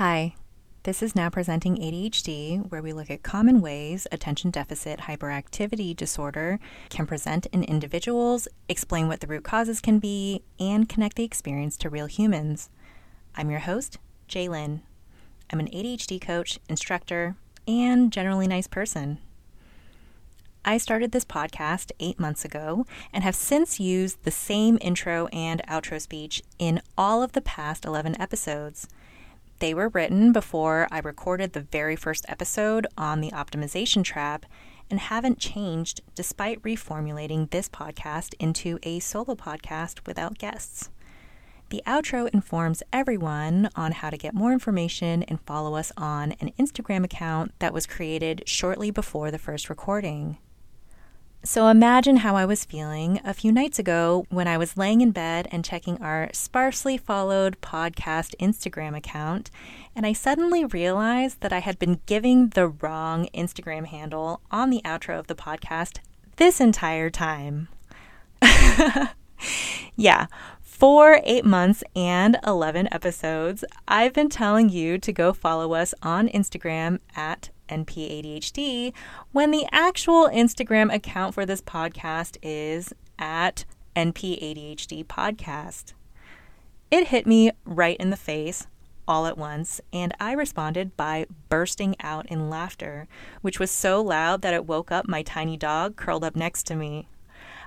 Hi, this is Now Presenting ADHD, where we look at common ways attention deficit hyperactivity disorder can present in individuals, explain what the root causes can be, and connect the experience to real humans. I'm your host, Jaye Lin. I'm an ADHD coach, instructor, and generally nice person. I started this podcast 8 months ago and have since used the same intro and outro speech in all of the past 11 episodes. They were written before I recorded the very first episode on the optimization trap and haven't changed despite reformulating this podcast into a solo podcast without guests. The outro informs everyone on how to get more information and follow us on an Instagram account that was created shortly before the first recording. So imagine how I was feeling a few nights ago when I was laying in bed and checking our sparsely followed podcast Instagram account, and I suddenly realized that I had been giving the wrong Instagram handle on the outro of the podcast this entire time. Yeah, for 8 months and 11 episodes, I've been telling you to go follow us on Instagram at NPADHD, when the actual Instagram account for this podcast is at NPADHD podcast. It hit me right in the face all at once, and I responded by bursting out in laughter, which was so loud that it woke up my tiny dog curled up next to me.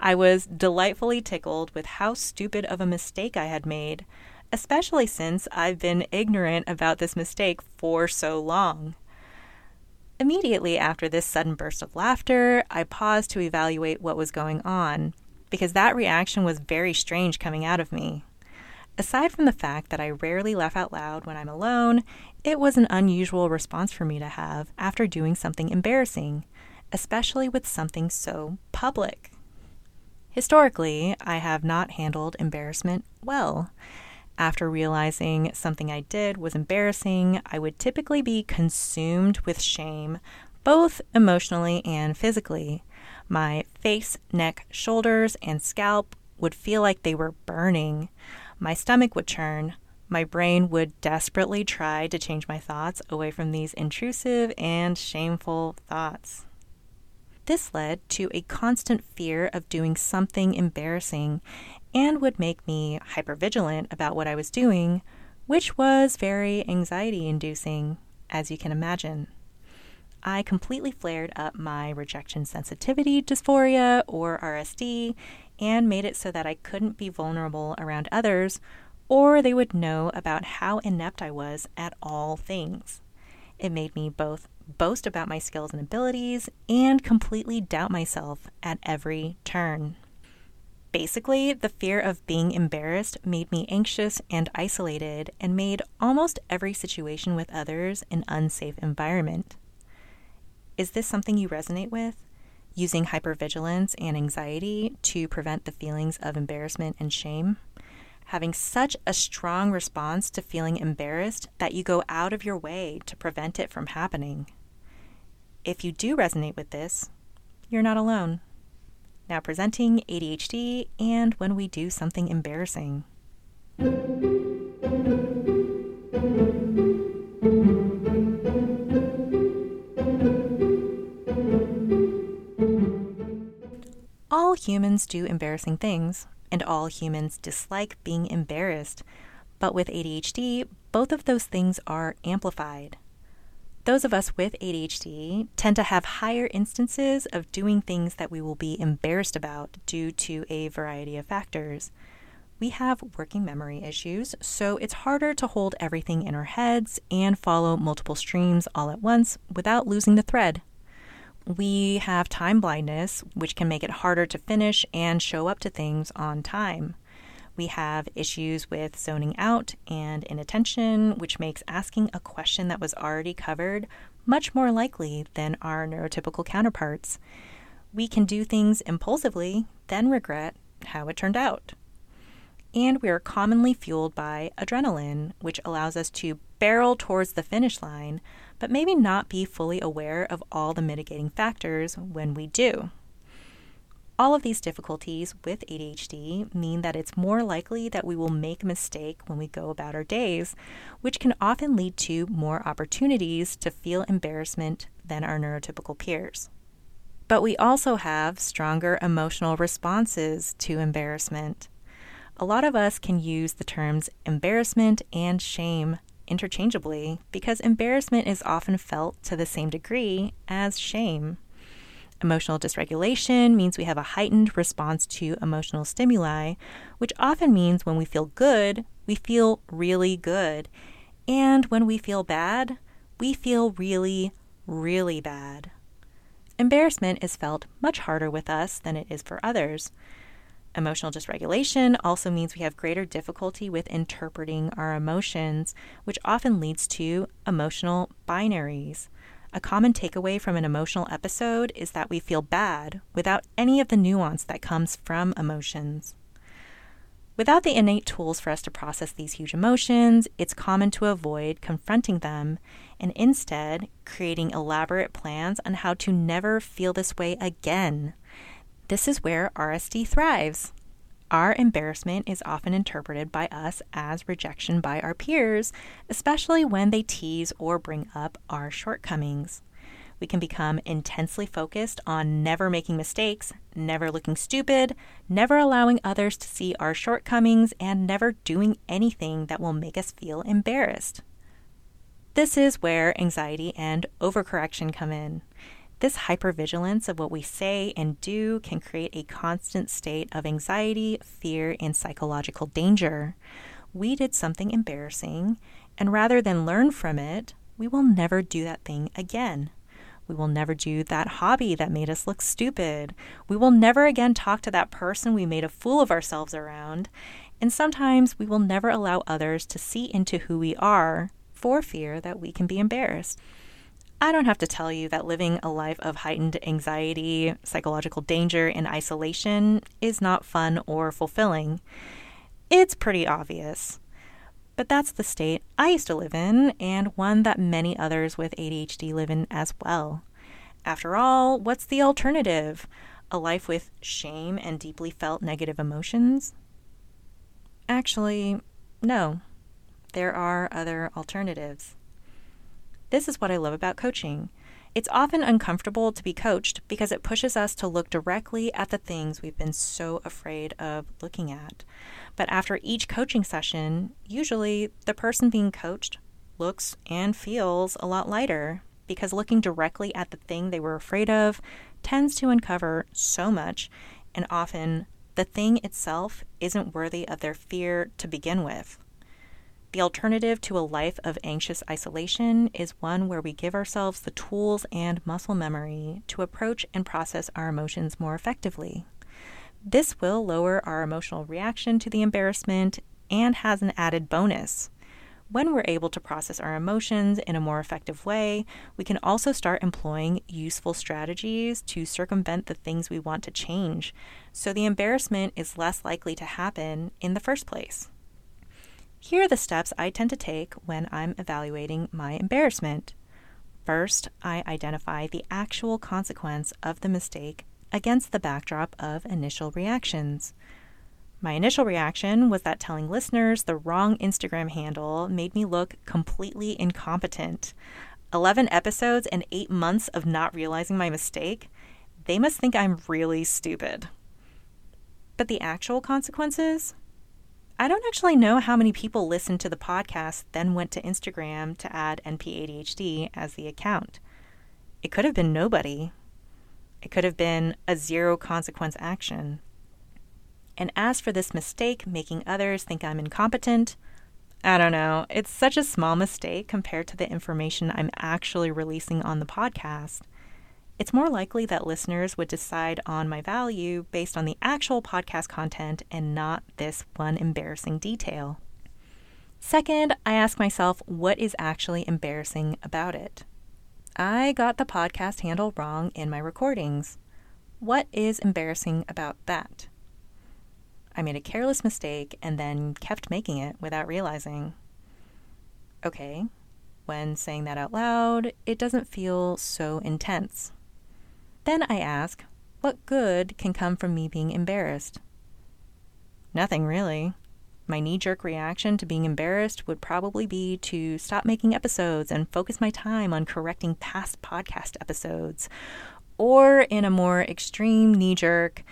I was delightfully tickled with how stupid of a mistake I had made, especially since I've been ignorant about this mistake for so long. Immediately after this sudden burst of laughter, I paused to evaluate what was going on, because that reaction was very strange coming out of me. Aside from the fact that I rarely laugh out loud when I'm alone, it was an unusual response for me to have after doing something embarrassing, especially with something so public. Historically, I have not handled embarrassment well. After realizing something I did was embarrassing, I would typically be consumed with shame, both emotionally and physically. My face, neck, shoulders, and scalp would feel like they were burning. My stomach would churn. My brain would desperately try to change my thoughts away from these intrusive and shameful thoughts. This led to a constant fear of doing something embarrassing and would make me hypervigilant about what I was doing, which was very anxiety-inducing, as you can imagine. I completely flared up my rejection sensitivity dysphoria, or RSD, and made it so that I couldn't be vulnerable around others, or they would know about how inept I was at all things. It made me both boast about my skills and abilities and completely doubt myself at every turn. Basically, the fear of being embarrassed made me anxious and isolated and made almost every situation with others an unsafe environment. Is this something you resonate with? Using hypervigilance and anxiety to prevent the feelings of embarrassment and shame? Having such a strong response to feeling embarrassed that you go out of your way to prevent it from happening? If you do resonate with this, you're not alone. Now presenting ADHD and when we do something embarrassing. All humans do embarrassing things, and all humans dislike being embarrassed, but with ADHD, both of those things are amplified. Those of us with ADHD tend to have higher instances of doing things that we will be embarrassed about due to a variety of factors. We have working memory issues, so it's harder to hold everything in our heads and follow multiple streams all at once without losing the thread. We have time blindness, which can make it harder to finish and show up to things on time. We have issues with zoning out and inattention, which makes asking a question that was already covered much more likely than our neurotypical counterparts. We can do things impulsively, then regret how it turned out. And we are commonly fueled by adrenaline, which allows us to barrel towards the finish line, but maybe not be fully aware of all the mitigating factors when we do. All of these difficulties with ADHD mean that it's more likely that we will make a mistake when we go about our days, which can often lead to more opportunities to feel embarrassment than our neurotypical peers. But we also have stronger emotional responses to embarrassment. A lot of us can use the terms embarrassment and shame interchangeably because embarrassment is often felt to the same degree as shame. Emotional dysregulation means we have a heightened response to emotional stimuli, which often means when we feel good, we feel really good. And when we feel bad, we feel really, really bad. Embarrassment is felt much harder with us than it is for others. Emotional dysregulation also means we have greater difficulty with interpreting our emotions, which often leads to emotional binaries. A common takeaway from an emotional episode is that we feel bad without any of the nuance that comes from emotions. Without the innate tools for us to process these huge emotions, it's common to avoid confronting them and instead creating elaborate plans on how to never feel this way again. This is where RSD thrives. Our embarrassment is often interpreted by us as rejection by our peers, especially when they tease or bring up our shortcomings. We can become intensely focused on never making mistakes, never looking stupid, never allowing others to see our shortcomings, and never doing anything that will make us feel embarrassed. This is where anxiety and overcorrection come in. This hypervigilance of what we say and do can create a constant state of anxiety, fear, and psychological danger. We did something embarrassing, and rather than learn from it, we will never do that thing again. We will never do that hobby that made us look stupid. We will never again talk to that person we made a fool of ourselves around. And sometimes we will never allow others to see into who we are for fear that we can be embarrassed. I don't have to tell you that living a life of heightened anxiety, psychological danger, and isolation is not fun or fulfilling. It's pretty obvious. But that's the state I used to live in, and one that many others with ADHD live in as well. After all, what's the alternative? A life with shame and deeply felt negative emotions? Actually, no. There are other alternatives. This is what I love about coaching. It's often uncomfortable to be coached because it pushes us to look directly at the things we've been so afraid of looking at. But after each coaching session, usually the person being coached looks and feels a lot lighter because looking directly at the thing they were afraid of tends to uncover so much, and often the thing itself isn't worthy of their fear to begin with. The alternative to a life of anxious isolation is one where we give ourselves the tools and muscle memory to approach and process our emotions more effectively. This will lower our emotional reaction to the embarrassment and has an added bonus. When we're able to process our emotions in a more effective way, we can also start employing useful strategies to circumvent the things we want to change, so the embarrassment is less likely to happen in the first place. Here are the steps I tend to take when I'm evaluating my embarrassment. First, I identify the actual consequence of the mistake against the backdrop of initial reactions. My initial reaction was that telling listeners the wrong Instagram handle made me look completely incompetent. 11 episodes and 8 months of not realizing my mistake? They must think I'm really stupid. But the actual consequences? I don't actually know how many people listened to the podcast, then went to Instagram to add NPADHD as the account. It could have been nobody. It could have been a zero consequence action. And as for this mistake making others think I'm incompetent, I don't know. It's such a small mistake compared to the information I'm actually releasing on the podcast. It's more likely that listeners would decide on my value based on the actual podcast content and not this one embarrassing detail. Second, I ask myself what is actually embarrassing about it. I got the podcast handle wrong in my recordings. What is embarrassing about that? I made a careless mistake and then kept making it without realizing. Okay, when saying that out loud, it doesn't feel so intense. Then I ask, What good can come from me being embarrassed? Nothing, really. My knee-jerk reaction to being embarrassed would probably be to stop making episodes and focus my time on correcting past podcast episodes. Or, in a more extreme knee-jerk,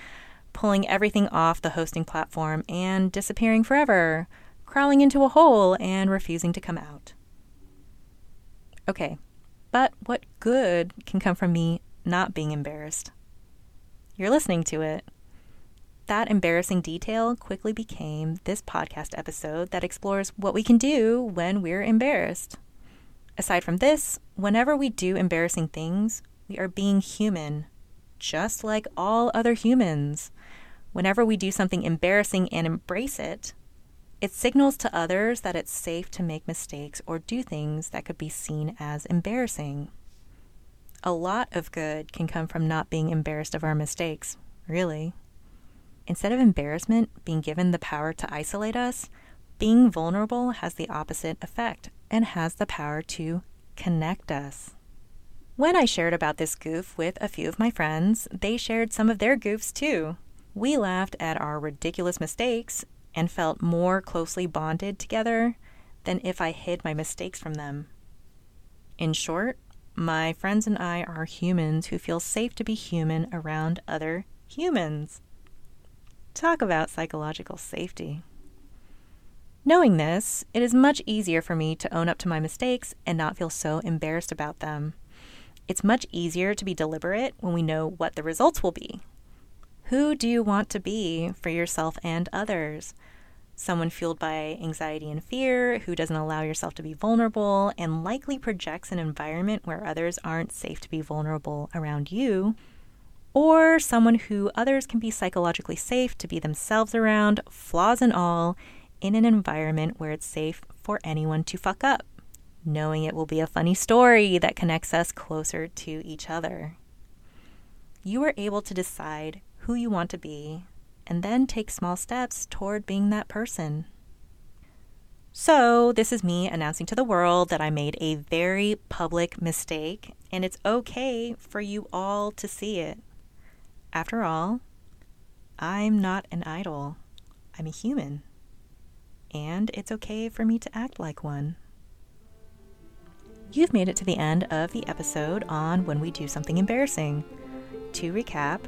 pulling everything off the hosting platform and disappearing forever, crawling into a hole and refusing to come out. Okay, but what good can come from me not being embarrassed? You're listening to it. That embarrassing detail quickly became this podcast episode that explores what we can do when we're embarrassed. Aside from this, whenever we do embarrassing things, we are being human, just like all other humans. Whenever we do something embarrassing and embrace it, it signals to others that it's safe to make mistakes or do things that could be seen as embarrassing. A lot of good can come from not being embarrassed of our mistakes, really. Instead of embarrassment being given the power to isolate us, being vulnerable has the opposite effect and has the power to connect us. When I shared about this goof with a few of my friends, they shared some of their goofs too. We laughed at our ridiculous mistakes and felt more closely bonded together than if I hid my mistakes from them. In short, my friends and I are humans who feel safe to be human around other humans. Talk about psychological safety. Knowing this, it is much easier for me to own up to my mistakes and not feel so embarrassed about them. It's much easier to be deliberate when we know what the results will be. Who do you want to be for yourself and others? Someone fueled by anxiety and fear, who doesn't allow yourself to be vulnerable and likely projects an environment where others aren't safe to be vulnerable around you. Or someone who others can be psychologically safe to be themselves around, flaws and all, in an environment where it's safe for anyone to fuck up, knowing it will be a funny story that connects us closer to each other. You are able to decide who you want to be and then take small steps toward being that person. So this is me announcing to the world that I made a very public mistake, and it's okay for you all to see it. After all, I'm not an idol. I'm a human. And it's okay for me to act like one. You've made it to the end of the episode on when we do something embarrassing. To recap,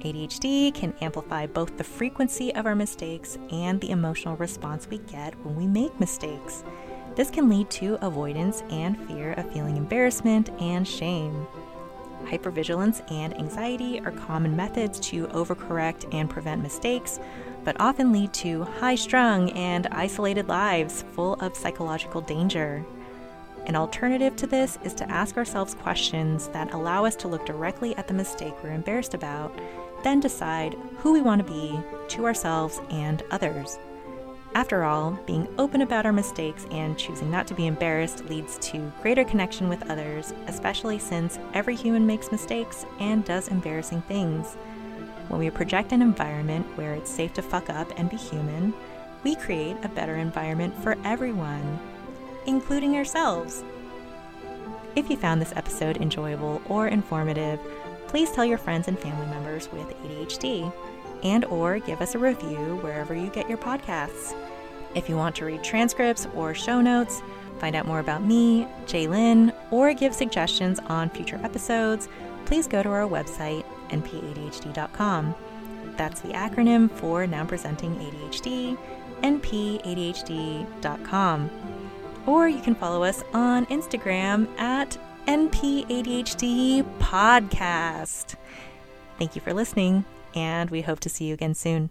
ADHD can amplify both the frequency of our mistakes and the emotional response we get when we make mistakes. This can lead to avoidance and fear of feeling embarrassment and shame. Hypervigilance and anxiety are common methods to overcorrect and prevent mistakes, but often lead to high-strung and isolated lives full of psychological danger. An alternative to this is to ask ourselves questions that allow us to look directly at the mistake we're embarrassed about, then decide who we want to be to ourselves and others. After all, being open about our mistakes and choosing not to be embarrassed leads to greater connection with others, especially since every human makes mistakes and does embarrassing things. When we project an environment where it's safe to fuck up and be human, we create a better environment for everyone, including ourselves. If you found this episode enjoyable or informative, please tell your friends and family members with ADHD, and or give us a review wherever you get your podcasts. If you want to read transcripts or show notes, find out more about me, Jaye Lin, or give suggestions on future episodes, please go to our website, NPADHD.com. That's the acronym for Now Presenting ADHD, NPADHD.com. Or you can follow us on Instagram at NPADHD Podcast. Thank you for listening, and we hope to see you again soon.